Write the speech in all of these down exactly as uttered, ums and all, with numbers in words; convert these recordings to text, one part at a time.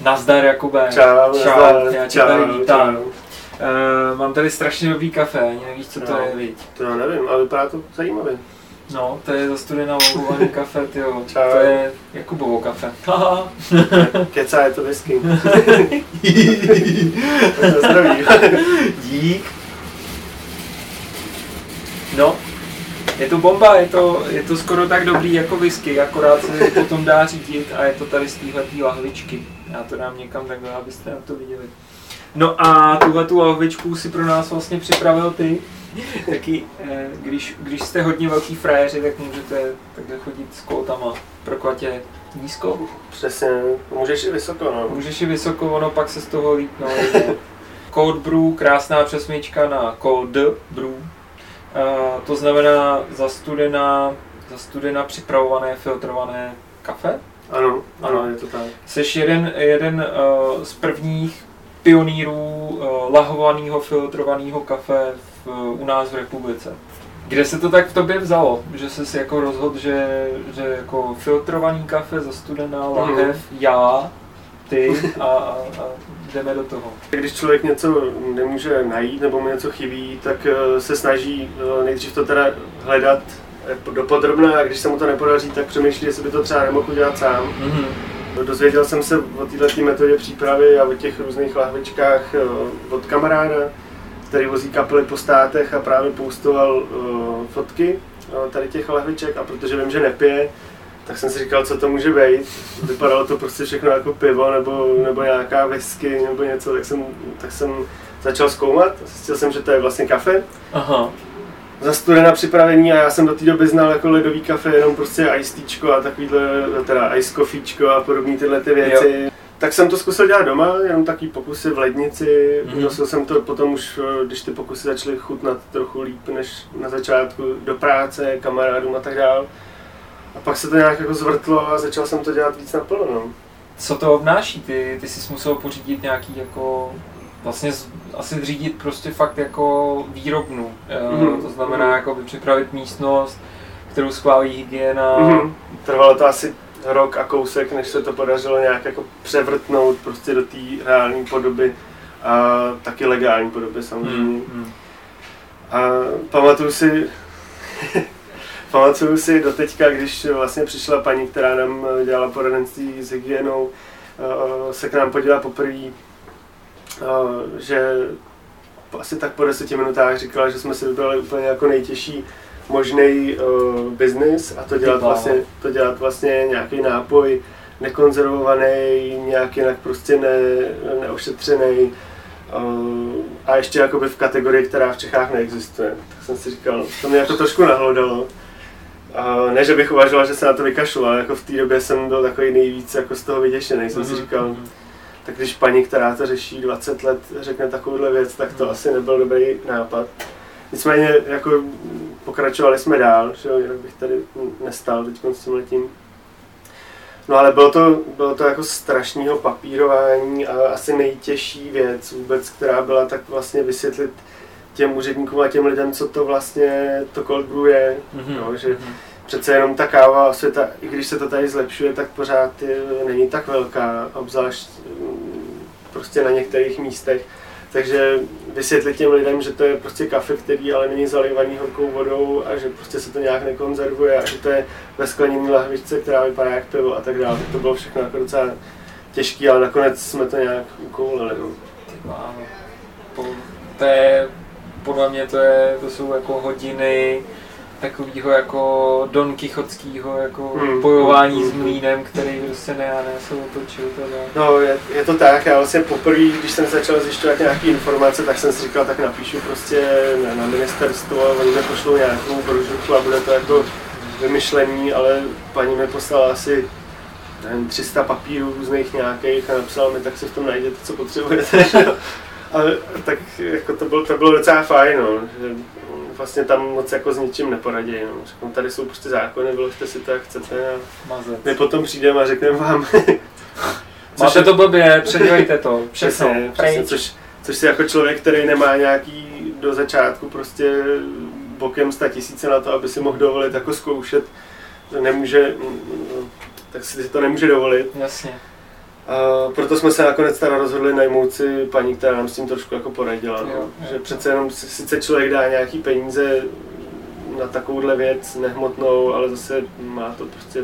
Nazdar, Jakube. Čau, čau, já tě tady vítám. Uh, mám tady strašně dobrý kafe, ani nevíš, co no, to je, viď? To já nevím, ale vypadá to zajímavě. No, to je za studena Volvovaný kafe, tyjo. Čau. To je Jakubovo kafe. Haha. Kecá, je to whisky. To zdraví. Dík. No, je to bomba, je to, je to skoro tak dobrý jako whisky, akorát se potom dá řídit a je to tady z téhletý lahvičky. Já to dám někam takhle, abyste na to viděli. No a tuhle tu lahvičku si pro nás vlastně připravil ty. Taky, když, když jste hodně velký frajeři, tak můžete takhle chodit s kótama pro kvatě nízko. Přesně, můžeš i vysoko, no. Můžeš i vysoko, ono pak se z toho líp, no. Cold Brew, krásná přesměčka na Cold Brew. Uh, to znamená zastudená, zastudená připravované, filtrované kafe? Ano, ano, ano, je to tak. Jseš jeden, jeden uh, z prvních pionýrů uh, lahovaného, filtrovaného kafe v, uh, u nás v republice. Kde se to tak v tobě vzalo? Že jsi si jako rozhodl, že, že jako filtrovaný kafe, zastudená lahev, mm. já, ty a, a, a jdeme do toho. Když člověk něco nemůže najít nebo mu něco chybí, tak se snaží nejdřív to teda hledat dopodrobna a když se mu to nepodaří, tak přemýšlí, jestli by to třeba nemohl dělat sám. Mm-hmm. Dozvěděl jsem se o této metodě přípravy a o těch různých lahvičkách od kamaráda, který vozí kapely po státech a právě poustoval fotky tady těch lahviček a protože vím, že nepije, tak jsem si říkal, co to může být. Vypadalo to prostě všechno jako pivo nebo, nebo nějaká whisky nebo něco, tak jsem, tak jsem začal zkoumat. Zjistil jsem, že to je vlastně kafe. Aha. Zastudená připravení a já jsem do té doby znal jako ledový kafe, jenom prostě icedíčko a takovýhle, teda ice coffeečko a podobné tyhle ty věci. Jo. Tak jsem to zkusil dělat doma, jenom takový pokusy v lednici. Mm-hmm. Nosil jsem to potom už, když ty pokusy začaly chutnat trochu líp než na začátku, do práce, kamarádům a tak dál. A pak se to nějak jako zvrtlo a začal jsem to dělat víc naplno. No. Co to obnáší? Ty, ty jsi musel pořídit nějaký jako... Vlastně asi řídit prostě fakt jako výrobnu. Mm-hmm. To znamená mm-hmm. jako připravit místnost, kterou schválí hygiena. Mm-hmm. Trvalo to asi rok a kousek, než se to podařilo nějak jako převrtnout prostě do té reální podoby a taky legální podoby samozřejmě. Mm-hmm. A pamatuju si... Pamatuju si doteďka, když vlastně přišla paní, která nám dělala poradenství s hygienou, se k nám podívala poprvé, že asi tak po deseti minutách říkala, že jsme si vybrali úplně jako nejtěžší možný biznis a to dělat vlastně, to dělat vlastně nějaký nápoj nekonzervovaný, nějak jinak prostě ne, neošetřený a ještě jakoby v kategorii, která v Čechách neexistuje. Tak jsem si říkal, to mě jako trošku nahlodalo. Uh, ne, že bych uvažoval, že se na to vykašlu, ale jako v té době jsem byl takový nejvíc jako z toho vyděšený, jsem si říkal, tak když paní, která to řeší dvacet let, řekne takovouhle věc, tak to mm. asi nebyl dobrý nápad. Nicméně jako pokračovali jsme dál, že jo, jinak bych tady nestál teďkon s tím letím. No ale bylo to, bylo to jako strašného papírování a asi nejtěžší věc vůbec, která byla tak vlastně vysvětlit těm úředníkům a těm lidem, co to vlastně to cold brew je, mm-hmm. no, že mm-hmm. přece jenom ta káva, světa, i když se to tady zlepšuje, tak pořád je, není tak velká, obzvlášť prostě na některých místech. Takže vysvětlit těm lidem, že to je prostě kafe, který ale není zalivaný horkou vodou a že prostě se to nějak nekonzervuje a že to je ve skleněné lahvičce, která vypadá jak pivo a tak dále. To bylo všechno jako docela těžké, ale nakonec jsme to nějak ukoulili. To je... Podle mě to, je, to jsou jako hodiny takového jako Don Kichotského jako mm. bojování mm. s mlýnem, který prostě ne a ne se otočil. No je, je to tak, já vlastně poprvé, když jsem začal zjišťovat nějaké informace, tak jsem si říkal, tak napíšu prostě na, na ministerstvo a oni mi pošlou nějakou brožurku a bude to jako vymyšlení, ale paní mi poslala asi nevím, tři sta papírů různých nějakých a napsala mi, tak si v tom najděte, co potřebujete. A tak jako to bylo, to bylo docela fajn, no, že vlastně tam moc jako s ničím neporadějí, no. Řeknu, tady jsou prostě zákony, vyložte si to jak chcete a mazec. My potom přijdeme a řekneme vám. Máte je... to blbě, předělejte to, přesně, přesně, což, což si jako člověk, který nemá nějaký do začátku prostě bokem sta tisíce na to, aby si mohl dovolit jako zkoušet, nemůže, tak si to nemůže dovolit. Jasně. Uh, proto jsme se nakonec teda rozhodli najmout si paní, která nám s tím trošku jako poradila. No. Jo, že jo. Přece jenom sice člověk dá nějaký peníze na takovouhle věc nehmotnou, ale zase má to prostě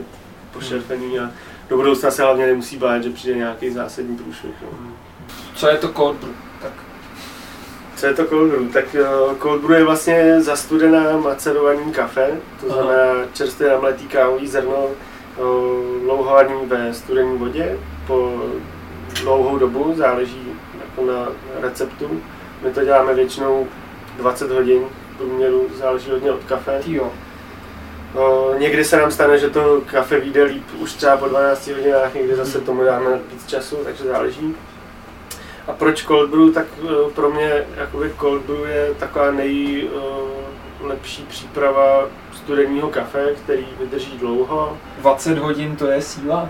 pošerfený a do budoucna se hlavně nemusí bát, že přijde nějaký zásadní průšvih. No. Co je to Cold Brew? Tak. Co je to Cold Brew? Tak uh, Cold Brew je vlastně zastudená macerovaný kafe, to znamená Aha. čerstvě namletý kávový zrno, uh, louhovaný ve studené vodě. Po dlouhou dobu, záleží jako na receptu. My to děláme většinou dvacet hodin v průměru, záleží hodně od kafe. Jo. O, někdy se nám stane, že to kafe vyjde líp už třeba po dvanácti hodinách, někdy zase tomu dáme víc času, takže záleží. A proč Cold Brew? Tak pro mě jakoby Cold Brew je taková nejlepší příprava studeného kafe, který vydrží dlouho. dvacet hodin to je síla.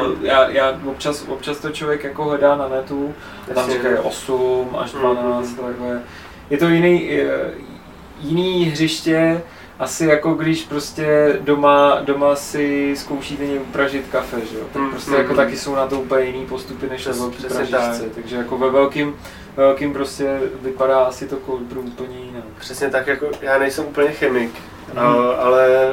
Uh, hmm. já, já občas, občas to člověk jako hledá na netu, a tam říkají osm až dvanáct, hmm. takhle. Je to jiný, jiný hřiště, asi jako když prostě doma, doma si zkoušíte upražit kafe, že jo? Tak prostě hmm. jako taky jsou na to úplně jiný postupy než na velký pražíčce, takže jako ve velkým velkým prostě vypadá asi to Cold Brew úplně jinak. Přesně tak, jako já nejsem úplně chemik, mm. ale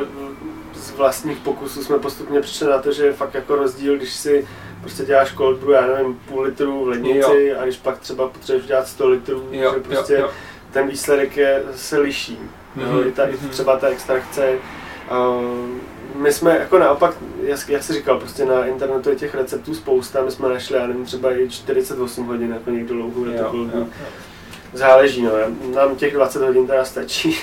z vlastních pokusů jsme postupně přišli na to, že je fakt jako rozdíl, když si prostě děláš Cold Brew, já nevím, půl litru v lednici jo. a když pak třeba potřebuješ dělat sto litrů, jo, že prostě jo, jo. ten výsledek je, se liší. Mm. I, ta, I třeba ta extrakce. My jsme jako naopak, jak jsi říkal, prostě na internetu je těch receptů spousta, my jsme našli, já nevím, třeba i čtyřicet osm hodin, jako někdo dlouhou na to kolbu. Záleží, no, nám těch dvacet hodin teda stačí.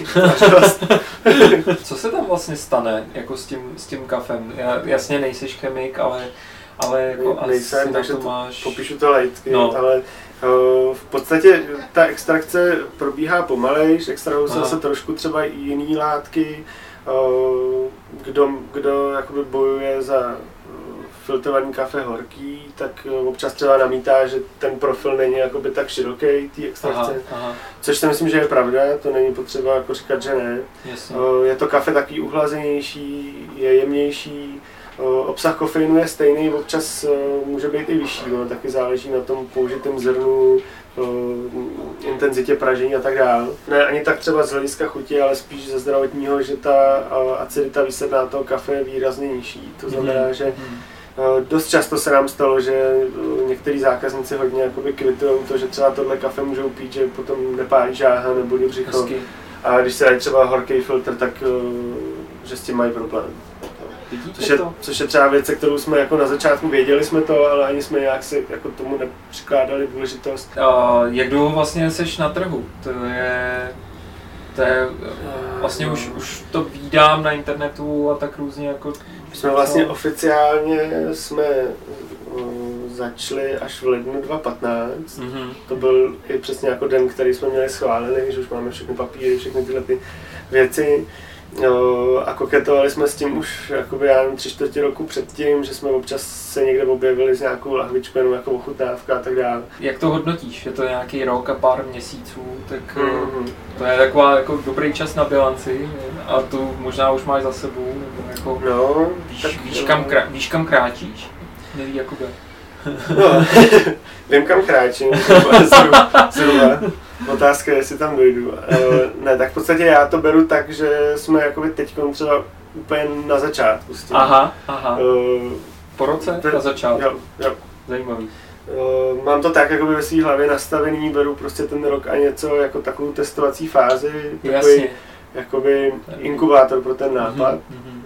Co se tam vlastně stane jako s tím, s tím kafem? Já, jasně nejseš chemik, ale, ale jako ne, nejsem, takže to máš... popíšu to lajtky, no. ale o, v podstatě ta extrakce probíhá pomalejš, extrahují se zase trošku třeba i jiný látky. Kdo, kdo jakoby bojuje za filtrovaný kafe horký, tak občas třeba namítá, že ten profil není jakoby tak široký, té extrakce, aha, aha. což si myslím, že je pravda, to není potřeba jako říkat, že ne. Jasně. Je to kafe takový uhlazenější, je jemnější, obsah kofeinu je stejný, občas může být i vyšší, no, taky záleží na tom použitém zrnu, intenzitě pražení a tak dále. Ne ani tak třeba z hlediska chuti, ale spíš ze zdravotního, že ta acidita výsledná toho kafe je výrazně nižší. To znamená, že dost často se nám stalo, že některý zákazníci hodně jakoby kritují to, že třeba tohle kafe můžou pít, že potom nepálí žáha nebo břicho. A když se dají třeba horký filtr, tak že s tím mají problém. Což je, což je třeba věc, kterou jsme jako na začátku věděli jsme to, ale ani jsme nějak si jako tomu nepřikládali důležitost. A jak dlouho vlastně seš na trhu? To je, to je vlastně už, už to vídám na internetu a tak různě jako... My jsme vlastně oficiálně jsme začali až v lednu dva tisíce patnáct, mm-hmm. to byl i přesně jako den, který jsme měli schválený, že už máme všechny papíry, všechny tyhle ty věci. No, a koketovali jsme s tím už jakoby, já nevím, tři čtvrtě roku předtím, že jsme občas se někde objevili s nějakou lahvičkou, jenom jako ochutnávka a tak dále. Jak to hodnotíš? Je to nějaký rok a pár měsíců, tak mm-hmm. to je taková jako dobrý čas na bilanci a tu možná už máš za sebou, nebo jako no, víš, tak, víš, kam krá, víš kam kráčíš? Neví Jakube. No, vím kam kráčím, zhruba, zhruba. Otázka je, jestli tam dojdu. Ne, tak v podstatě já to beru tak, že jsme jakoby teďkon třeba úplně na začátku s tím. Aha, aha. Po roce na začátku. Jo, jo. Zajímavý. Mám to tak jakoby ve svý hlavě nastavený, beru prostě ten rok a něco jako takovou testovací fázi. Jasně. Jakoby inkubátor pro ten nápad. Mm-hmm.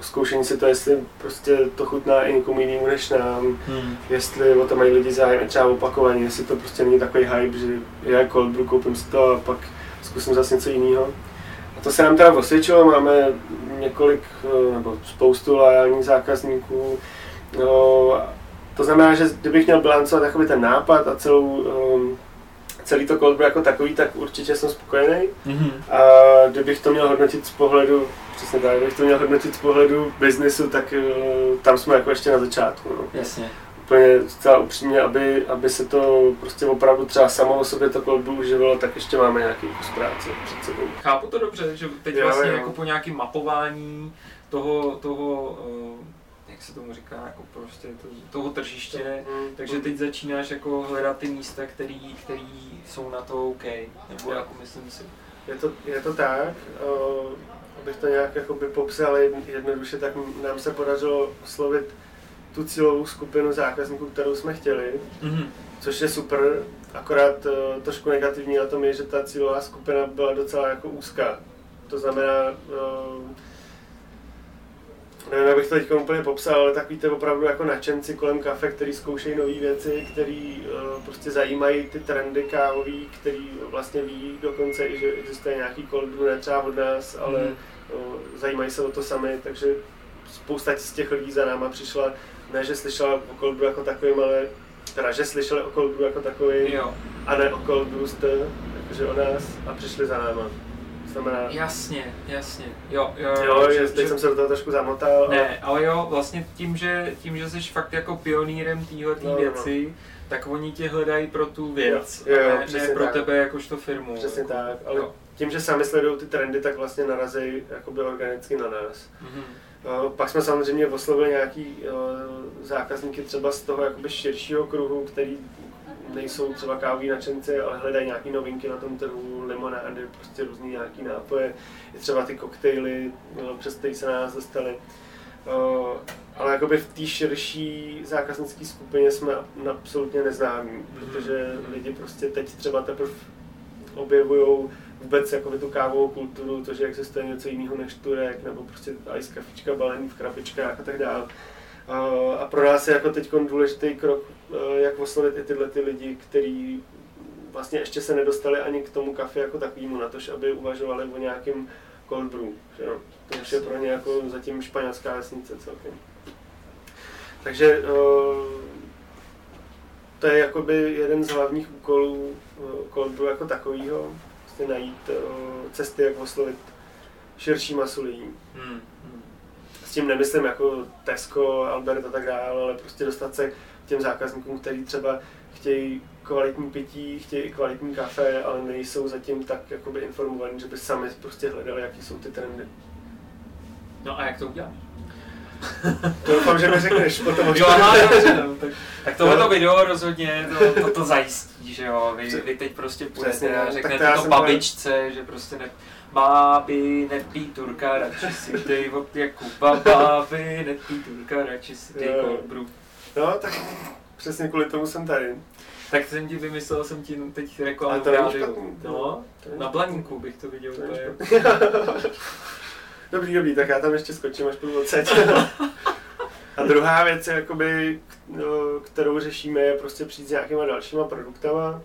Zkoušení si to, jestli prostě to chutná i někomu jinému než nám, hmm. jestli o to mají lidi zájem třeba opakovaně, jestli to prostě není takový hype, že já Cold Brew, koupím si to a pak zkusím zase něco jiného. A to se nám teda osvědčilo, máme několik nebo spoustu loajálních zákazníků. No, to znamená, že kdybych měl bilancovat takový ten nápad a celou celý to Cold Brew jako takový, tak určitě jsem spokojený. Mm-hmm. A kdybych to měl hodnotit z pohledu, přesně tak, kdybych to měl hodnotit z pohledu biznesu, tak uh, tam jsme jako ještě na začátku. No. Jasně. Úplně zcela upřímně, aby, aby se to prostě opravdu třeba samo o sobě to Cold Brew uživilo, tak ještě máme nějaký kus práce před sebou. Chápu to dobře, že teď já, vlastně jo. jako po nějakém mapování toho, toho uh, jak se tomu říká, jako prostě to, toho tržiště, mm. takže teď začínáš jako hledat ty místa, který, který jsou na to OK, nebo jako myslím si. Je to, je to tak, o, abych to nějak jakoby popsal jednoduše, tak nám se podařilo oslovit tu cílovou skupinu zákazníků, kterou jsme chtěli, mm-hmm. což je super, akorát o, trošku negativní na tom je, že ta cílová skupina byla docela jako úzká, to znamená, o, nevím, abych to teďka úplně popsal, ale takový to opravdu jako nadšenci kolem kafe, který zkoušejí nové věci, který uh, prostě zajímají ty trendy kávový, který vlastně ví dokonce i, že existuje nějaký cold brew, ne třeba od nás, ale uh, zajímají se o to sami, takže spousta z těch lidí za náma přišla, ne že slyšela o cold brew jako takovým, ale teda že slyšeli o cold brew jako takový, jo. A ne o cold brew jste, takže o nás a přišli za náma. Znamená... Jasně, jasně, jo, jo, jo, jo že, teď že... jsem se do toho trošku zamotal. Ale... Ne, ale jo, vlastně tím, že, tím, že jsi fakt jako pionýrem téhleté no, věci, no. tak oni tě hledají pro tu věc, jo, jo, a ne, ne pro tak. tebe jakožto firmu. Přesně jako, tak, ale jo. tím, že sami sledují ty trendy, tak vlastně narazí jakoby organicky na nás. Mm-hmm. Uh, pak jsme samozřejmě oslovili nějaký uh, zákazníky třeba z toho jakoby širšího kruhu, který nejsou třeba kávoví nadšenci, ale hledají nějaké novinky na tom trhu, limonády, prostě různý nějaký nápoje, i třeba ty koktejly, přes který se na nás dostali. Uh, ale jakoby v té širší zákaznické skupině jsme absolutně neznámí, protože lidi prostě teď třeba teprve objevují vůbec jakoby tu kávovou kulturu, to, že existuje něco jiného než turek, nebo prostě ice kafička balený v krabičkách a tak dále. Uh, a pro nás je jako teď důležitý krok, uh, jak oslovit i tyhle ty lidi, kteří vlastně ještě se nedostali ani k tomu kafe jako takovému, na to, aby uvažovali o nějakém cold brew. Že no? To už je pro ně jako zatím španělská vesnice celkem. Takže uh, to je jakoby jeden z hlavních úkolů uh, cold brew jako takového, vlastně najít uh, cesty, jak oslovit širší masu lidí. Hmm. S tím nemyslím jako Tesco, Albert a tak dále, ale prostě dostat se k těm zákazníkům, kteří třeba chtějí kvalitní pití, chtějí kvalitní kafe, ale nejsou zatím tak jakoby informovaní, že by sami prostě hledali, jaký jsou ty trendy. No a jak to uděláš? To doufám, že mi řekneš potom. Jo, aha, no, tak, tak tohleto video rozhodně to, to, to zajistí, že jo, vy, vy teď prostě půjdete a řeknete to babičce, byl... že prostě ne... Báby, nepí turka, radši si dej od Jakuba, báby, nepí turka, radši si dej cold brew. No, tak přesně kvůli tomu jsem tady. Tak jsem ti vymyslel, jsem ti teď reklamu rádiu. No, na Blaníku bych to viděl úplně. Dobrý, dobrý, tak já tam ještě skočím, až půjdu odseď. A druhá věc, jakoby, kterou řešíme, je prostě přijít s nějakýma dalšíma produktama.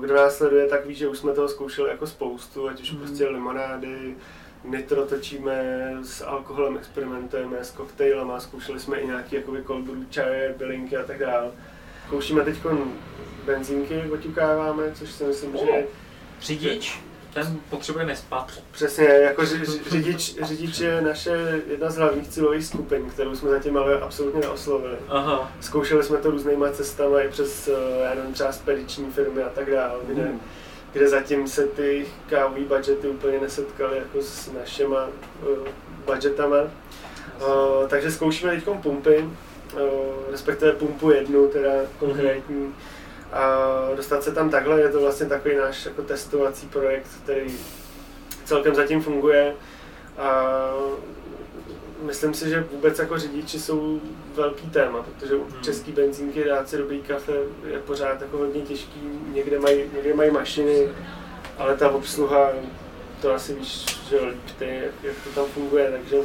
Kdo nás sleduje, tak ví, že už jsme toho zkoušeli jako spoustu, ať už mm. prostě limonády, nitro točíme, s alkoholem experimentujeme, s koktejlama, zkoušeli jsme i nějaký jakoby cold brew čaje, bylinky a tak dále. Zkoušíme teď benzínky, oťukáváme, což si myslím, oh. že... Řidič, ten potřebuje nespat. Přesně, jako ři, řidič, řidič je naše jedna z hlavních cílových skupin, kterou jsme zatím ale absolutně neoslovili. Aha. Zkoušeli jsme to různýma cestama i přes jenom třeba spediční firmy a tak dále, kde, mm. kde zatím se ty kávový budžety úplně nesetkaly jako s našima uh, budžetama. Uh, takže zkoušíme teď pumpy, uh, respektive pumpu jednu, teda konkrétní. Mm. A dostat se tam takhle, je to vlastně takový náš jako testovací projekt, který celkem zatím funguje. A myslím si, že vůbec jako řidiči jsou velký téma, protože u hmm. český benzínky dát si dobrý kafe je pořád jako hodně těžký, někde mají, někde mají mašiny, ale ta obsluha, to asi víš, že líp, jak, jak to tam funguje, takže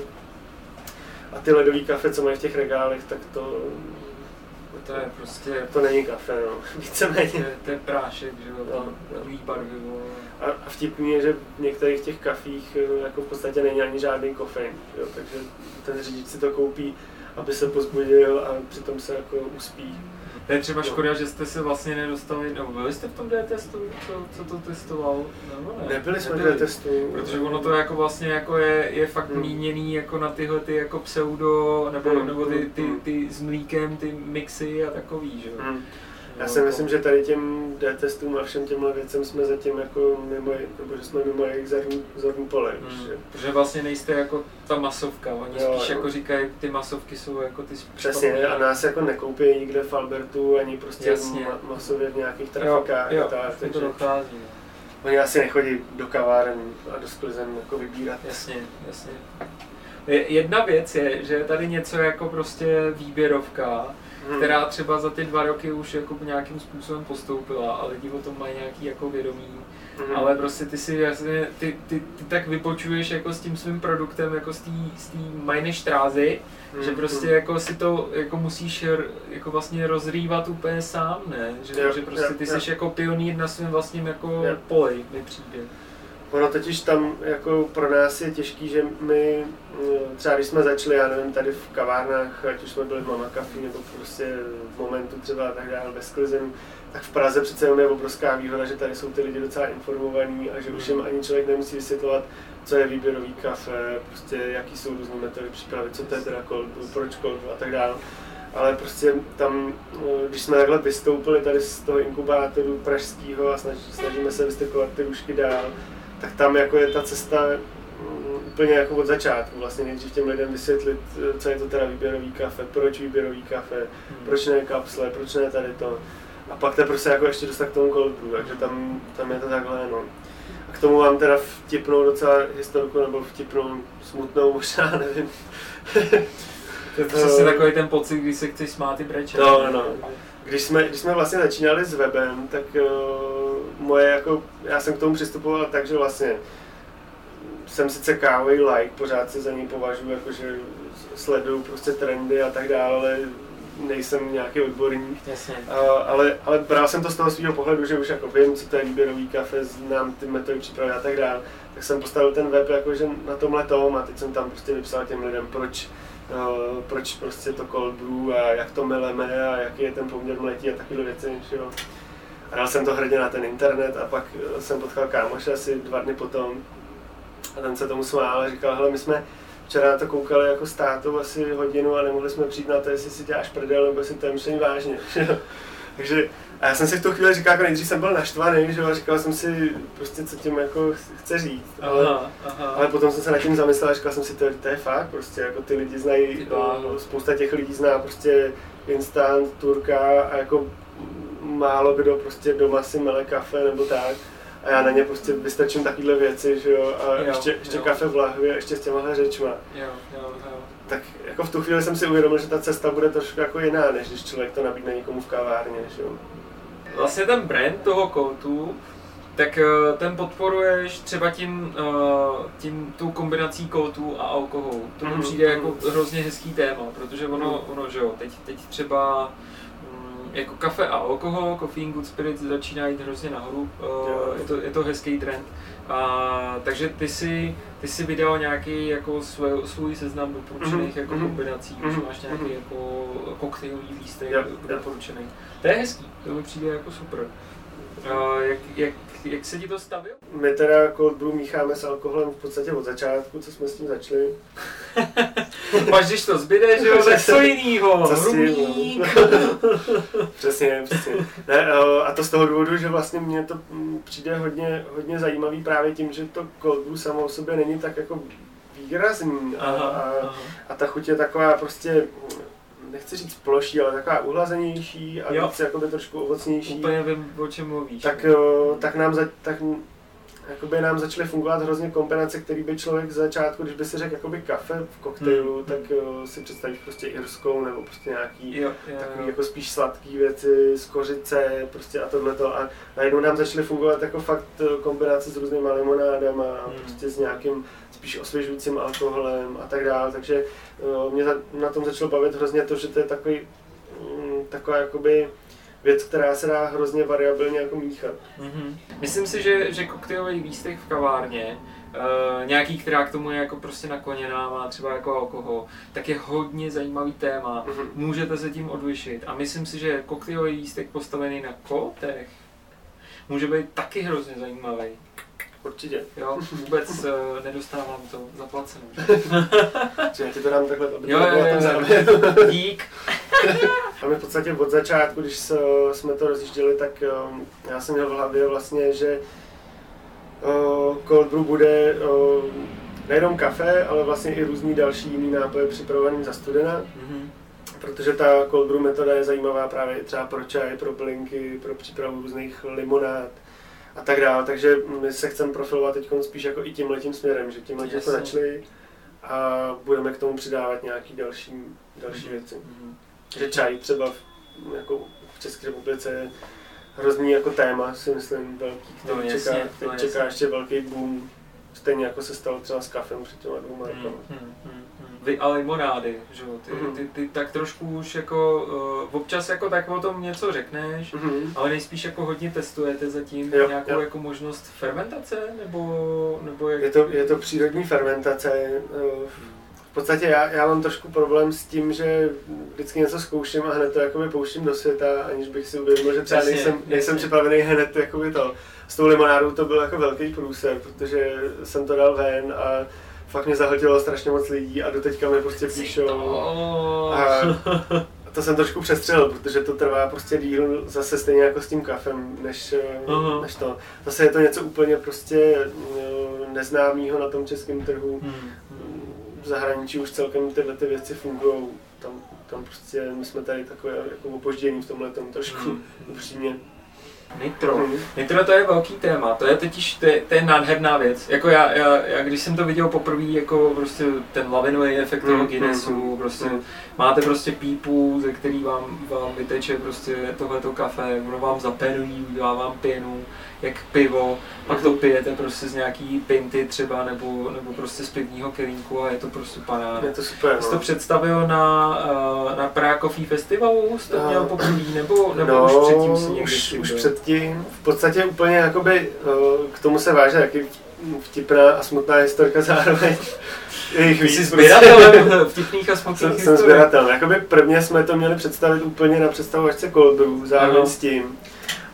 a ty ledový kafe, co mají v těch regálech, tak to To je prostě... To není kafe, no. Víceméně. To, to je prášek, že jo, no, no. Dvý barvy, no. A, a vtipný je, že v některých těch kafích jako v podstatě není ani žádný kofein, jo, takže ten řidič si to koupí, aby se pozbudil a přitom se jako uspí. To je třeba no. škoda, že jste se vlastně nedostali, nebo byli jste v tom D-testu, co, co to testoval? Nebo ne? Nebyli jsme v D-testu. Protože ono to jako vlastně jako je, je fakt hmm. míněný jako na tyhle ty jako pseudo, nebo, hmm. nebo ty, ty, ty, ty s mlíkem, ty mixy a takový, že jo? Hmm. Já si myslím, že tady těm D-testům a všem těmhle věcem jsme zatím jako mimo, nebo že jsme mimo jejich zorní pole. Hmm. Protože vlastně nejste jako ta masovka, oni jo, spíš jo. jako říkají, ty masovky jsou jako ty spíš. Přesně, a nás jako nekoupí nikde v Albertu, ani prostě ma- masově v nějakých trafikách jo, jo, a tak, takže to dochází. Oni asi nechodí do kaváren a do sklizen jako vybírat. Jasně, jasně. Jedna věc je, že je tady něco jako prostě výběrovka, hmm. která třeba za ty dva roky už jako nějakým způsobem postoupila a lidi o tom mají nějaký jako vědomí, hmm. ale prostě ty si jasně, ty, ty, ty tak vypočuješ jako s tím svým produktem jako z té z té Maineštrázy, hmm. že prostě hmm. jako si to jako musíš jako vlastně rozrývat úplně sám, ne? Že, yep, že prostě yep, ty yep. jsi jako pionýr na svém vlastním jako yep. poli, mi přijde. Ono totiž tam jako pro nás je těžký, že my třeba když jsme začali, já nevím, tady v kavárnách, ať už jsme byli v Mamacoffee nebo prostě v Momentu třeba tak dále bez sklizen, tak v Praze přece jenom je obrovská výhoda, že tady jsou ty lidi docela informovaní a že už jim ani člověk nemusí vysvětlovat, co je výběrový kafe, prostě jaký jsou různé metody přípravy, co to je teda cold brew, proč cold brew a tak dále. Ale prostě tam, když jsme takhle vystoupili tady z toho inkubátoru pražského a snažíme se vystykovat ty růžky dál, tak tam jako je ta cesta úplně jako od začátku, vlastně nejdřív těm lidem vysvětlit, co je to teda výběrový kafe, proč výběrový kafe, hmm. proč ne kapsle, proč ne tady to. A pak to prostě jako ještě dostat k tomu cold brew, takže tam, tam je to takhle, no. A k tomu vám teda vtipnou docela historiku, nebo vtipnou smutnou možná, nevím. To je přesně takový ten pocit, když se chceš smát i brečet. No, no. Když jsme, když jsme vlastně začínali s webem, tak moje jako, já jsem k tomu přistupoval tak, že vlastně jsem sice kávový like, pořád se za ní považuji, jakože sleduju prostě trendy a tak dále, ale nejsem nějaký odborník. A, ale, ale bral jsem to z toho svého pohledu, že už jako vím, co to je výběrový kafe, znám ty metody přípravy a tak dále. Tak jsem postavil ten web jakože na tomhle tom a teď jsem tam prostě vypsal těm lidem, proč Uh, proč prostě to cold brew a jak to meleme a jaký je ten poměr mletí a takové věci, jo. A dal jsem to hrdě na ten internet a pak jsem potkal kámoše asi dva dny potom a ten se tomu smál a říkal, hele, my jsme včera na to koukali jako s tátou asi hodinu a nemohli jsme přijít na to, jestli si děláš prdel nebo jestli to je myšlení vážně, jo. Takže a já jsem si v tu chvíli říkal, jako nejdřív jsem byl naštvaný, že jo, a říkal jsem si prostě, co tím jako chce říct, ale, aha, aha. ale potom jsem se nad tím zamyslel a říkal jsem si, to, to je fakt, prostě jako ty lidi znají, no, spousta těch lidí zná prostě instant, turka a jako málo kdo prostě doma si mele kafe nebo tak a já na ně prostě vystačím takovýhle věci, že jo, a jo, ještě, ještě jo. kafe v lahvi a ještě s těmahle řečma. Jo, jo, jo. Tak jako v tu chvíli jsem si uvědomil, že ta cesta bude trošku jako jiná, než když člověk to nabídne někomu v kavárně, že jo. Vlastně ten brand toho koutu, tak ten podporuješ třeba tím, tím tou kombinací koutů a alkoholu. To mi přijde jako hrozně hezký téma, protože ono, ono že jo, teď, teď třeba jako kafe a alkohol, Coffee and Good Spirits začíná jít hrozně nahoru, je to, je to hezký trend. A, takže ty si ty si vydal nějaký jako svůj, svůj seznam doporučených mm-hmm. jako kombinací, mm-hmm. už máš nějaký mm-hmm. jako koktejlový lístek yep, doporučený. Yep. To je hezký, to mi přijde jako super. A, jak, jak, jak se ti to stavilo? My teda cold brew mícháme s alkoholem v podstatě od začátku, co jsme s tím začali. Až když to zbyde, že jo, tak co jinýho, hrubík. Přesně, přesně. Ne, a to z toho důvodu, že vlastně mně to přijde hodně, hodně zajímavý právě tím, že to cold brew samo o sobě není tak jako výrazný a, aha, a, aha. a ta chuť je taková prostě, nechci říct ploší, ale taková uhlazenější a jo. víc jakoby trošku ovocnější. Úplně vím, o čem mluvíš. Tak, tak nám za, tak, jakoby nám začaly fungovat hrozně kombinace, který by člověk z začátku, když by si řekl jakoby kafe v koktejlu, hmm. tak uh, si představíš prostě irskou nebo prostě nějaký jo, jo, takový jo. jako spíš sladký věci, z kořice prostě a tohleto. A najednou nám začaly fungovat jako fakt kombinace s různýma limonádama, hmm. prostě s nějakým spíš osvěžujícím alkoholem a tak dále. Takže uh, mě za, na tom začalo bavit hrozně to, že to je takový, um, taková jakoby věc, která se dá hrozně variabilně jako míchat. Mm-hmm. Myslím si, že, že koktejlový lístek v kavárně, uh, nějaký, která k tomu je jako prostě nakloněná, má třeba jako alkohol, tak je hodně zajímavý téma, mm-hmm. můžete se tím odlišit. A myslím si, že koktejlový lístek postavený na koltech může být taky hrozně zajímavý. Určitě. Jo, vůbec uh, nedostávám to zaplacenou. Čiže já ti to dám takhle, aby to bylo tam zároveň. Dík. A my v podstatě od začátku, když se, jsme to rozjížděli, tak um, já jsem měl v hlavě vlastně, že uh, Cold Brew bude uh, nejenom kafe, ale vlastně i různý další jiný nápoje připravovaný za studena. Mm-hmm. Protože ta Cold Brew metoda je zajímavá právě třeba pro čaj, pro blinky, pro přípravu různých limonád a tak dále. Takže my se chceme profilovat teď spíš jako i tímhletím směrem, že tímhle to začali a budeme k tomu přidávat nějaké další, další mm-hmm. věci. Mm-hmm. Že čaj třeba v, jako v České republice je hrozný jako téma, si myslím, velký, který no, jasně, čeká, který no, čeká ještě velký boom. Stejně jako se stalo třeba s kafem před těma dvouma rokama. Vy a limonády, že jo, ty, mm-hmm. ty, ty tak trošku už jako, uh, občas jako tak o tom něco řekneš, mm-hmm. ale nejspíš jako hodně testujete zatím jo, nějakou jo. jako možnost fermentace, nebo, nebo jak... Je to, je to přírodní fermentace, v podstatě já, já mám trošku problém s tím, že vždycky něco zkouším a hned to jakoby pouštím do světa, aniž bych si uvědomil, že třeba jasně, nejsem, nejsem připravený hned jakoby to. S tou limonádou to byl jako velký průser, protože jsem to dal ven a fakt mě zahltilo strašně moc lidí a doteďka mi prostě píšou a to jsem trošku přestřelil, protože to trvá prostě díl zase stejně jako s tím kafem, než, uh-huh. než to. Zase je to něco úplně prostě neznámýho na tom českém trhu. Hmm. V zahraničí už celkem tyhle ty věci fungují, tam, tam prostě my jsme tady takové jako opoždění v tomhle tom trošku hmm. upřímně. Nitro. Nitro to je velký téma, to je totiž, to je, to je nádherná věc, jako já, já, já když jsem to viděl poprvé, jako prostě ten lavinový efekt toho Guinnessu, prostě máte prostě pípu, ze který vám, vám vyteče prostě tohleto kafe, ono vám zaperují, udělá vám pěnu, jak pivo, pak to pijete prostě z nějaký pinty třeba, nebo, nebo prostě z pivního kelínku a je to prostě paráda. Je to super. Jsi to představil na, na Prague Coffee Festivalu, jsi to no. měl poprvé, nebo, nebo no, už předtím si někdy už, už předtím, v podstatě úplně jakoby, k tomu se váže taky vtipná a smutná historka zároveň. Jsi sběratel vtipných a smutných historik. Jsem sběratel, jakoby prvně jsme to měli představit úplně na představovačce Cold Brew, zároveň no. s tím.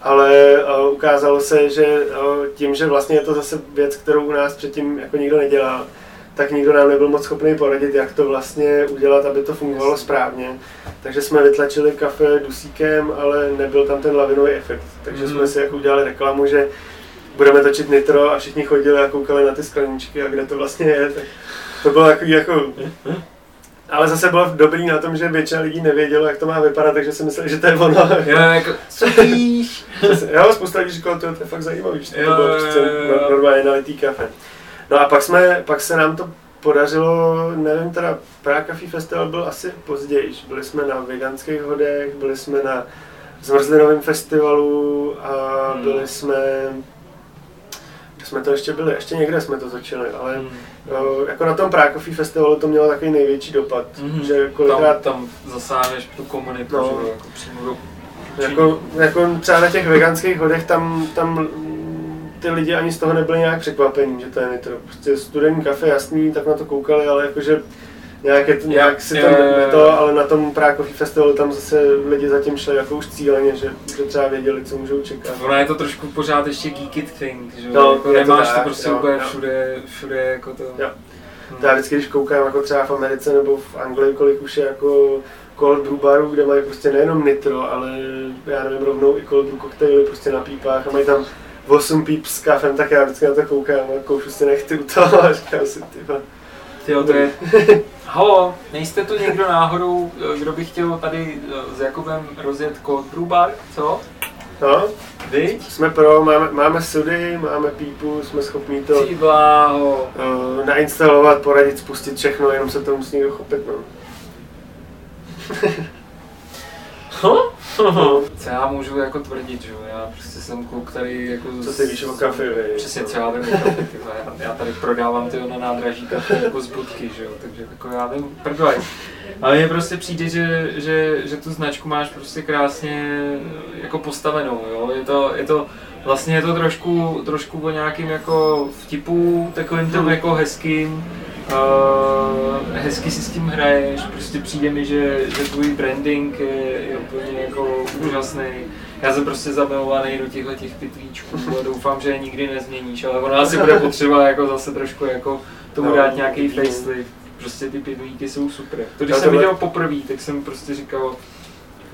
Ale uh, ukázalo se, že uh, tím, že vlastně je to zase věc, kterou u nás předtím jako nikdo nedělal, tak nikdo nám nebyl moc schopný poradit, jak to vlastně udělat, aby to fungovalo správně. Takže jsme vytlačili kafe dusíkem, ale nebyl tam ten lavinový efekt. Takže mm. jsme si jako udělali reklamu, že budeme točit nitro a všichni chodili a koukali na ty skleničky a kde to vlastně je. Tak to bylo takový jako... Ale zase bylo dobrý na tom, že většina lidí nevědělo, jak to má vypadat, takže si mysleli, že to je ono. Jo, jako spíš. Jo, spousta lidí říkala, to je fakt zajímavý, že to bylo prostě normálně nalitý kafe. No a pak, jsme, pak se nám to podařilo, nevím teda, Prague Coffee Festival byl asi později. Byli jsme na veganských hodech, byli jsme na zmrzlinovém festivalu a hmm. byli jsme... jsme to ještě byli, ještě někde jsme to točili, ale mm. o, jako na tom Prague Coffee Festivalu to mělo takový největší dopad, mm-hmm. že kolikrát... Tam, tam zasáhneš tu komunitu, no, že jako přímo do... Jako, jako třeba na těch veganských hodech tam, tam ty lidi ani z toho nebyli nějak překvapení, že to je nitro. Prostě studený kafe, jasný, tak na to koukali, ale jakože nějak, je, nějak je, si je, to nebylo, ale na tom Prague Coffee Festivalu tam zase lidi zatím šli jako už cíleně, že, že třeba věděli, co můžou čekat. Ono je to trošku pořád ještě geek it thing, že no, jako nemáš to, tak, to prostě jo, úplně jo. všude, všude jako to. Jo. Hmm. Já vždycky, když koukám jako třeba v Americe nebo v Anglii, kolik už je jako cold brew barů, kde mají prostě nejenom nitro, ale já nevím, rovnou i cold brew koktejly prostě na pípách a mají tam osm píp s kafem, tak já vždycky na to koukám a koušu si nechty u toho a říkám si tyba. Tyjo, to je... Halo, nejste tu někdo náhodou, kdo by chtěl tady s Jakubem rozjet Cold Brew bar, co? No, Vyť? jsme pro, máme, máme sudy, máme pípu, jsme schopní to uh, nainstalovat, poradit, spustit všechno, jenom se to musí někdo chopit, no. Huh? No. Co já můžu jako tvrdit, že jo, já prostě jsem kluk tady jako... Co ty víš o kafe, vej? Přesně, co já vím o kafe, já, já tady prodávám tyho na nádraží kafe jako z budky, že jo, takže jako já vím prdlej. Ale mně prostě přijde, že, že, že tu značku máš prostě krásně jako postavenou, jo, je to, je to vlastně je to trošku, trošku o nějakým jako vtipu, takovým tom jako hezkým. Uh, hezky si s tím hraješ, prostě přijde mi, že, že tvůj branding je, je úplně jako úžasný. Já jsem prostě zamilovaný do těchto těch pitlíčků a doufám, že je nikdy nezměníš, ale ona asi bude potřeba jako zase trošku jako tomu no, dát nějaký facelift. Prostě ty pitlíky jsou super. To když no, jsem tohle... viděl poprvé, tak jsem prostě říkal,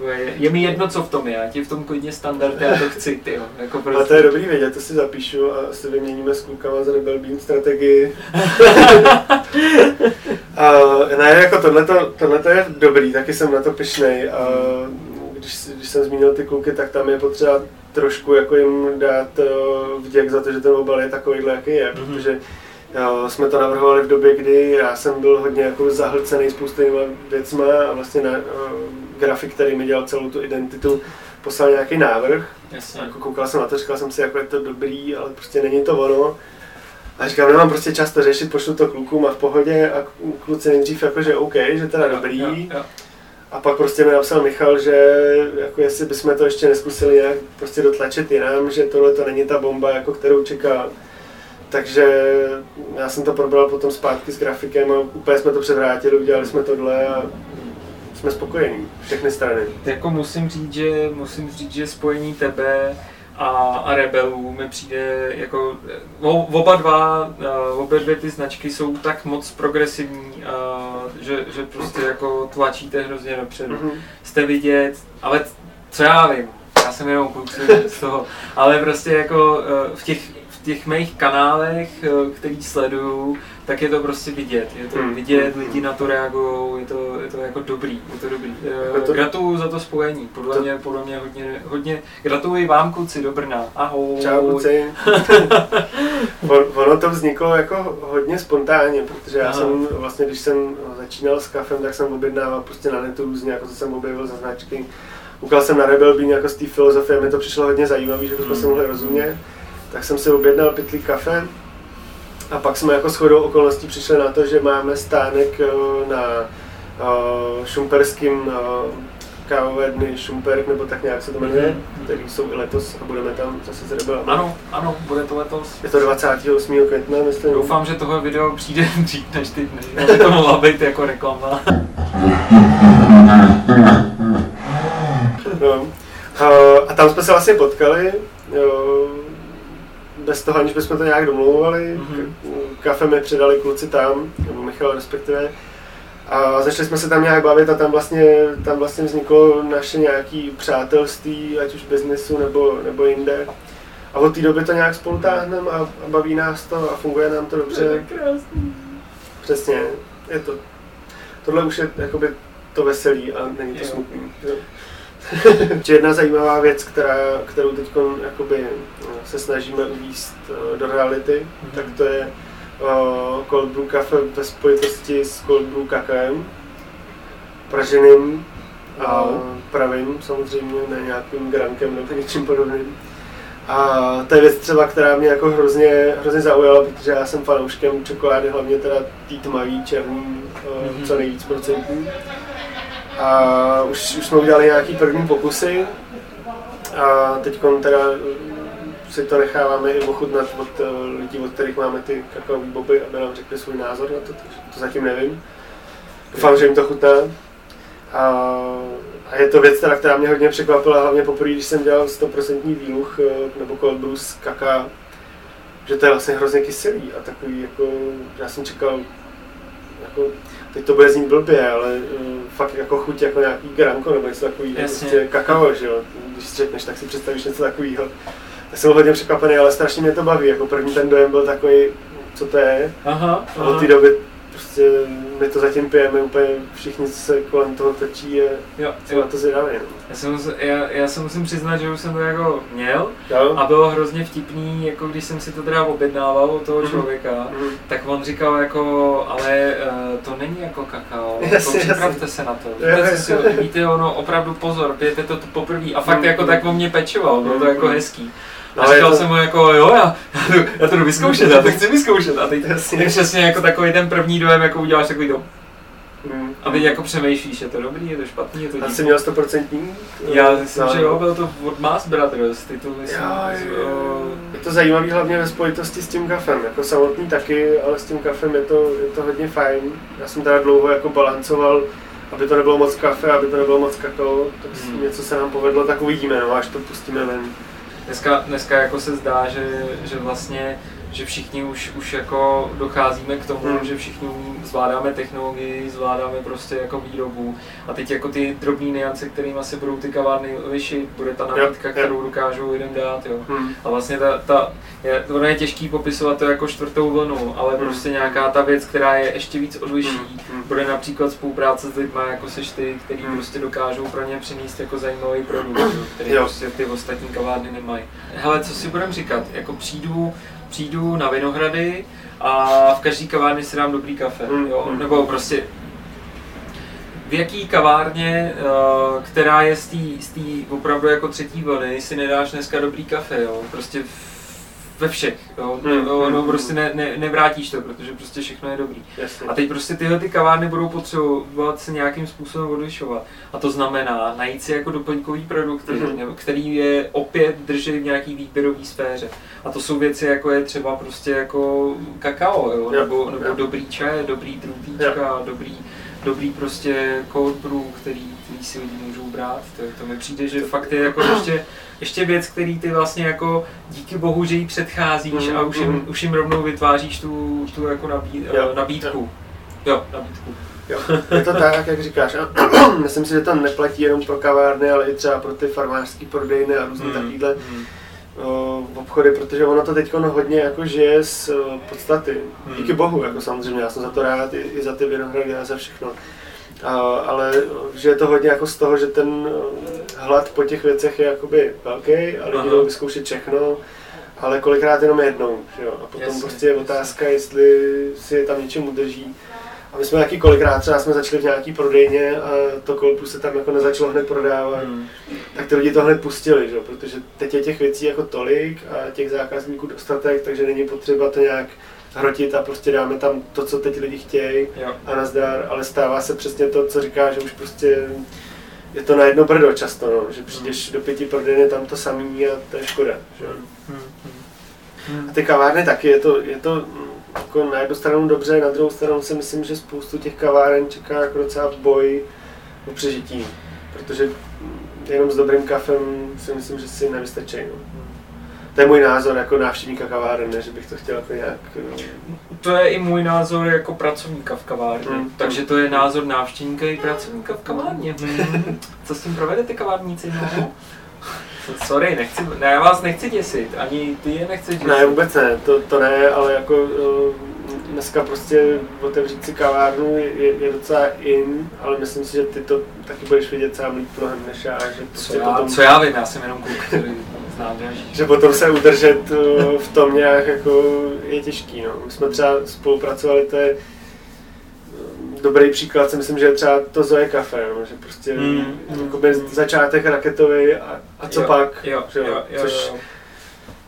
je, je mi jedno, co v tom je, ať je v tom klidně standard, já to chci, tyjo. Jako prostě. A to je dobrý vědět, to si zapíšu a se vyměníme s klukama z Rebel Bean strategii. A ne, jako tohleto, tohleto je dobrý, taky jsem na to pyšnej. A když, když jsem zmínil ty kluky, tak tam je potřeba trošku jako jim dát vděk za to, že ten obal je takovýhle, jaký je, mm-hmm. protože jo, jsme to navrhovali v době, kdy já jsem byl hodně jako zahlcený spoustýma věcma a vlastně na, uh, grafik, který mi dělal celou tu identitu, poslal nějaký návrh. Jako koukal jsem na to, říkal jsem si, jako je to dobrý, ale prostě není to ono. A říkám, nemám prostě čas to řešit, pošlu to klukům a v pohodě a kluci nejdřív jako, že OK, že teda dobrý. Jo, jo, jo. A pak prostě mi napsal Michal, že jako jestli bychom to ještě neskusili nějak prostě dotlačit jinam, že tohle to není ta bomba, jako kterou čeká. Takže já jsem to probral potom zpátky s grafikem a úplně jsme to převrátili, udělali jsme tohle a jsme spokojení, všechny strany. Jako musím říct, že, musím říct, že spojení tebe a, a Rebelů mi přijde jako... Oba dva, obě dvě ty značky jsou tak moc progresivní, že, že prostě jako tlačíte hrozně dopředu. Mm-hmm. Jste vidět, ale co já vím, já jsem jenom kluci z toho, ale prostě jako v těch těch mých kanálech, který sleduju, tak je to prostě vidět. Je to vidět, lidi na to reagují, je to, je to jako dobrý, je to dobrý. Gratuluju za to spojení, podle mě, podle mě hodně, hodně. Gratuluji vám, kluci, do Brna, ahoj. Čau, kluci. Ono to vzniklo jako hodně spontánně, protože já Aha. jsem vlastně, když jsem začínal s kafem, tak jsem objednával prostě na netu různě, jako co jsem objevil za značky. Koukal jsem na Rebel Bean jako z té filozofie, mi to přišlo hodně zajímavé, že bychom hmm. se mohli rozumět. Tak jsem si objednal pytlík kafe a pak jsme jako shodou okolností přišli na to, že máme stánek na šumperským kávové dny Šumperk, nebo tak nějak se to jmenuje, mm-hmm. který jsou i letos a budeme tam zase se rebelovat. Ano, ano, bude to letos. Je to dvacátého osmého května, myslím. Doufám, že tohle video přijde dřív než ty dny, aby to mohla být jako reklama. No. A tam jsme se vlastně potkali. Jo. Bez toho, aniž bychom to nějak domlouvali, mm-hmm. kafe mi předali kluci tam, nebo Michal respektive, a začali jsme se tam nějak bavit a tam vlastně, tam vlastně vzniklo naše nějaké přátelství, ať už biznesu nebo, nebo jinde. A od té doby to nějak spolu táhneme a, a baví nás to a funguje nám to dobře. To je krásný. Přesně, je to. Tohle už je jakoby to veselý a není to smutný. Jedna zajímavá věc, která, kterou teď jakoby se snažíme uvízt do reality, mm-hmm. tak to je uh, Cold Brew kafe ve spojitosti s Cold Brew kakem, praženým a wow. pravým samozřejmě, ne nějakým grankem nebo něčím podobným. A to je věc třeba, která mě jako hrozně, hrozně zaujala, protože já jsem fanouškem čokolády, hlavně teda tý tmavý, černý, uh, mm-hmm. co nejvíc procentů. A už, už jsme udělali nějaké první pokusy a teď teda si to necháváme i ochutnat od lidí, od kterých máme ty kakaové boby, aby nám řekli svůj názor na to, to zatím nevím. Doufám, že jim to chutná. A, a je to věc, teda, která mě hodně překvapila, hlavně poprvé, když jsem dělal sto procent výluh nebo cold brew z kaká, že to je vlastně hrozně kyselý a takový, jako já jsem čekal, jako, teď to bude znít blbě, ale uh, fakt jako chuť jako nějaký granko nebo něco takový, prostě kakao, že jo, když řekneš, tak si představíš něco takového. Já jsem hodně překvapený, ale strašně mě to baví, jako první ten dojem byl takový, co to je, aha, a od té doby prostě my to zatím pijeme, úplně všichni se kolem toho točí a jsem na to zvědavý. Já se musím, já, já se musím přiznat, že už jsem to jako měl jo. a bylo hrozně vtipný, jako když jsem si to teda objednával od toho člověka, mm-hmm. tak on říkal jako, ale uh, to není jako kakao, yes, jako připravte yes. se na to, víte, si, víte ono, opravdu pozor, pijete to poprvé a fakt mm-hmm. jako tak o mě pečoval, bylo to jako hezký. A říkal to... jsem mu jako, jo, já, já, to, já to jdu vyzkoušet, já to chci vyzkoušet. A teď přesně jako takový ten první dojem, jako uděláš takový to. Mm. A teď jako přemýšlíš, je to dobrý, je to špatný, je to díky. A jsi měl sto procent? Já myslím, no. že jo, byl to od Mass Brothers, ty to myslím. Je to zajímavý hlavně ve spojitosti s tím kafem, jako samotný taky, ale s tím kafem je to, je to hodně fajn. Já jsem teda dlouho jako balancoval, aby to nebylo moc kafe, aby to nebylo moc kakao, tak mm. něco se nám povedlo, tak uvidíme, no, až to pustíme ven. Dneska, dneska jako se zdá, že, že vlastně že všichni už, už jako docházíme k tomu, hmm. že všichni zvládáme technologii, zvládáme prostě jako výrobu. A teď jako ty drobné nuance, kterým asi budou ty kavárny lišit, bude ta nabídka, yep, yep. kterou dokážou lidem dát. Jo. Hmm. A vlastně ta, ta je, ono je těžký popisovat to jako čtvrtou vlnu, ale hmm. prostě nějaká ta věc, která je ještě víc odliší, hmm. bude například spolupráce s lidmi, jako seš ty, který hmm. prostě dokážou pro ně přinést jako zajímavý produkt, který yep. prostě ty ostatní kavárny nemají. Hele, co si budem říkat, jako přijdu, přijdu na Vinohrady a v každý kavárně si dám dobrý kafe, jo? Nebo prostě v jaký kavárně, která je z té opravdu jako třetí vlny, si nedáš dneska dobrý kafe, jo? Prostě ve všech, jo? No, no prostě ne, ne, nevrátíš to, protože prostě všechno je dobrý. A teď prostě tyhle ty kavárny budou potřebovat se nějakým způsobem odlišovat. A to znamená najít si jako doplňkový produkt, mm-hmm. který je opět drží v nějaký výběrový sféře. A to jsou věci, jako je třeba prostě jako kakao, jo? Yep. Nebo, nebo yep. dobrý čaj, dobrý trutýčka, yep. dobrý, dobrý prostě cold brew, který, který si lidi můžou brát. To, to mi přijde, že fakt je jako ještě ještě věc, který ty vlastně jako díky bohu, že jí předcházíš mm, a už jim, mm. už jim rovnou vytváříš tu, tu jako nabí, jo, nabídku. Jo, nabídku. Jo, je to tak, jak říkáš. Myslím si, že to neplatí jenom pro kavárny, ale i třeba pro ty farmářské prodejny a různé mm, takovýhle mm. obchody, protože ono to teď hodně jako žije z podstaty. Mm. Díky bohu, jako samozřejmě, já jsem za to rád, i, i za ty Vinohrady a za všechno. A, ale že je to hodně jako z toho, že ten hlad po těch věcech je jakoby velký a lidi jdou vyzkoušet všechno, ale kolikrát jenom jednou, že jo? A potom jasně, prostě je otázka, jestli si je tam něčím udrží. A my jsme taky kolikrát třeba jsme začali v nějaký prodejně a to kolbu se tam jako nezačalo hned prodávat, hmm. tak ty lidi to hned pustili, že jo? Protože teď je těch věcí jako tolik a těch zákazníků dostatek, takže není potřeba to nějak hrotit a prostě dáme tam to, co teď lidi chtějí a nazdar, ale stává se přesně to, co říká, že už prostě je to na jedno brdo často, no, že přijdeš do pěti prodejen, je tam to samý a to je škoda, že? A ty kavárny taky, je to, je to jako na jednu stranu dobře, na druhou stranu si myslím, že spoustu těch kaváren čeká jako docela boj o přežití, protože jenom s dobrým kafem si myslím, že si nevystačí. No. To je můj názor jako návštěvníka kavárny, že bych to chtěl jako nějak... To je i můj názor jako pracovníka v kavárně, mm. takže to je názor návštěvníka i pracovníka v kavárně. Mm. Co s tím provedete kavárníci? No? Sorry, nechci, ne, já vás nechci děsit, ani ty je nechceš děsit. Ne, vůbec ne, to, to ne, ale jako dneska prostě otevřít si kavárnu je, je docela in, ale myslím si, že ty to taky budeš vidět sám líp mnohem než já. Že prostě co, já potom... co já vím, já jsem jenom kouk, že potom se udržet v tom nějak jako je těžký, no. My jsme třeba spolupracovali, to je dobrý příklad, si myslím, že je třeba to Z O E kafe, no. Že prostě mm, mm, začátek raketový a, a co jo, pak, jo, že jo, jo, jo, což jo.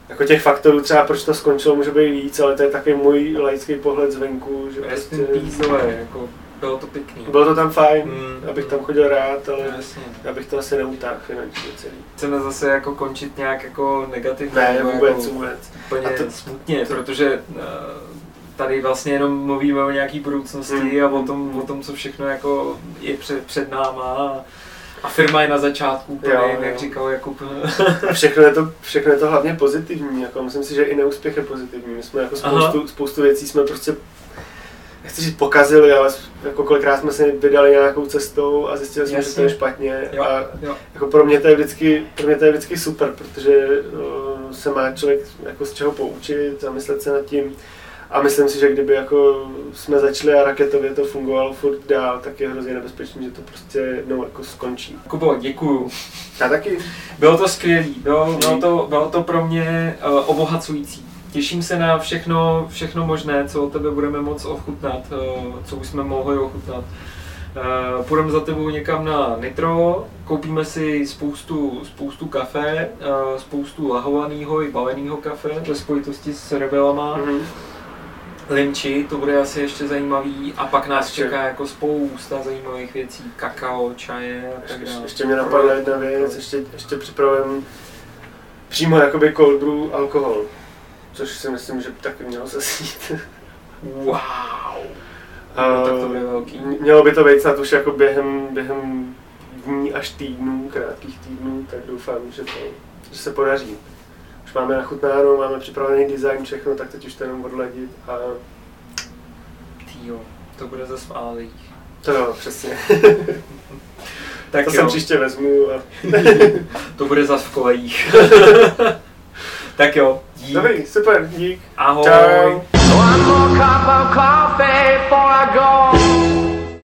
Jako těch faktorů třeba proč to skončilo může být víc, ale to je takový můj laický pohled zvenku, že prostě pízové, jako bylo to pěkný. Bylo to tam fajn, mm, abych mm. tam chodil rád, ale jasně. Já bych to asi neutáhl finančně celý. Chceme zase jako končit nějak jako negativně, ne, vůbec, jako vůbec. Úplně to, smutně, to, protože uh, tady vlastně jenom mluvíme o nějaký budoucnosti mm, a o tom, mm. o tom, co všechno jako je před, před náma. A firma je na začátku, úplně, jo, jak jo. říkal Jakub. všechno, je to, všechno je to hlavně pozitivní, jako myslím si, že i neúspěch je pozitivní. My jsme jako spoustu, spoustu věcí jsme prostě nechci říct pokazili, ale jako kolikrát jsme se vydali nějakou cestou a zjistili jsme, že to je špatně. Jo, a jo. Jako pro mě to je vždycky, pro mě to je vždycky super, protože uh, se má člověk jako z čeho poučit, zamyslet se nad tím. A myslím si, že kdyby jako jsme začali a raketově to fungovalo furt dál, tak je hrozně nebezpečný, že to prostě jednou jako skončí. Kubo, děkuju. Já taky. Bylo to skvělý, bylo, bylo, to, bylo to pro mě uh, obohacující. Těším se na všechno, všechno možné, co od tebe budeme moc ochutnat, co už jsme mohli ochutnat. Půjdeme za tebou někam na Nitro, koupíme si spoustu, spoustu kafe, spoustu lahovaného i baleného kafe ve spojitosti s Rebelama. Mm-hmm. Limči, to bude asi ještě zajímavý a pak nás ještě. Čeká jako spousta zajímavých věcí, kakao, čaje a tak dále. Ještě mě napadla jedna věc, ještě, ještě připravím přímo jakoby cold brew alkohol. Což si myslím, že by taky mělo zasít. Wow! No, tak to bude velký. Mělo by to být snad už jako během, během dní až týdnů, krátkých týdnů, tak doufám, že, to, že se podaří. Už máme nachutnáno, máme připravený design, všechno, tak teď už to jenom odladit a... Tyjo, to bude zase válej. To jo, přesně. Tak to jo. Jsem příště vezmu a... To bude zase v kolejích. Tak jo, dík. Dobrý, super, dík. Ahoj. Čau.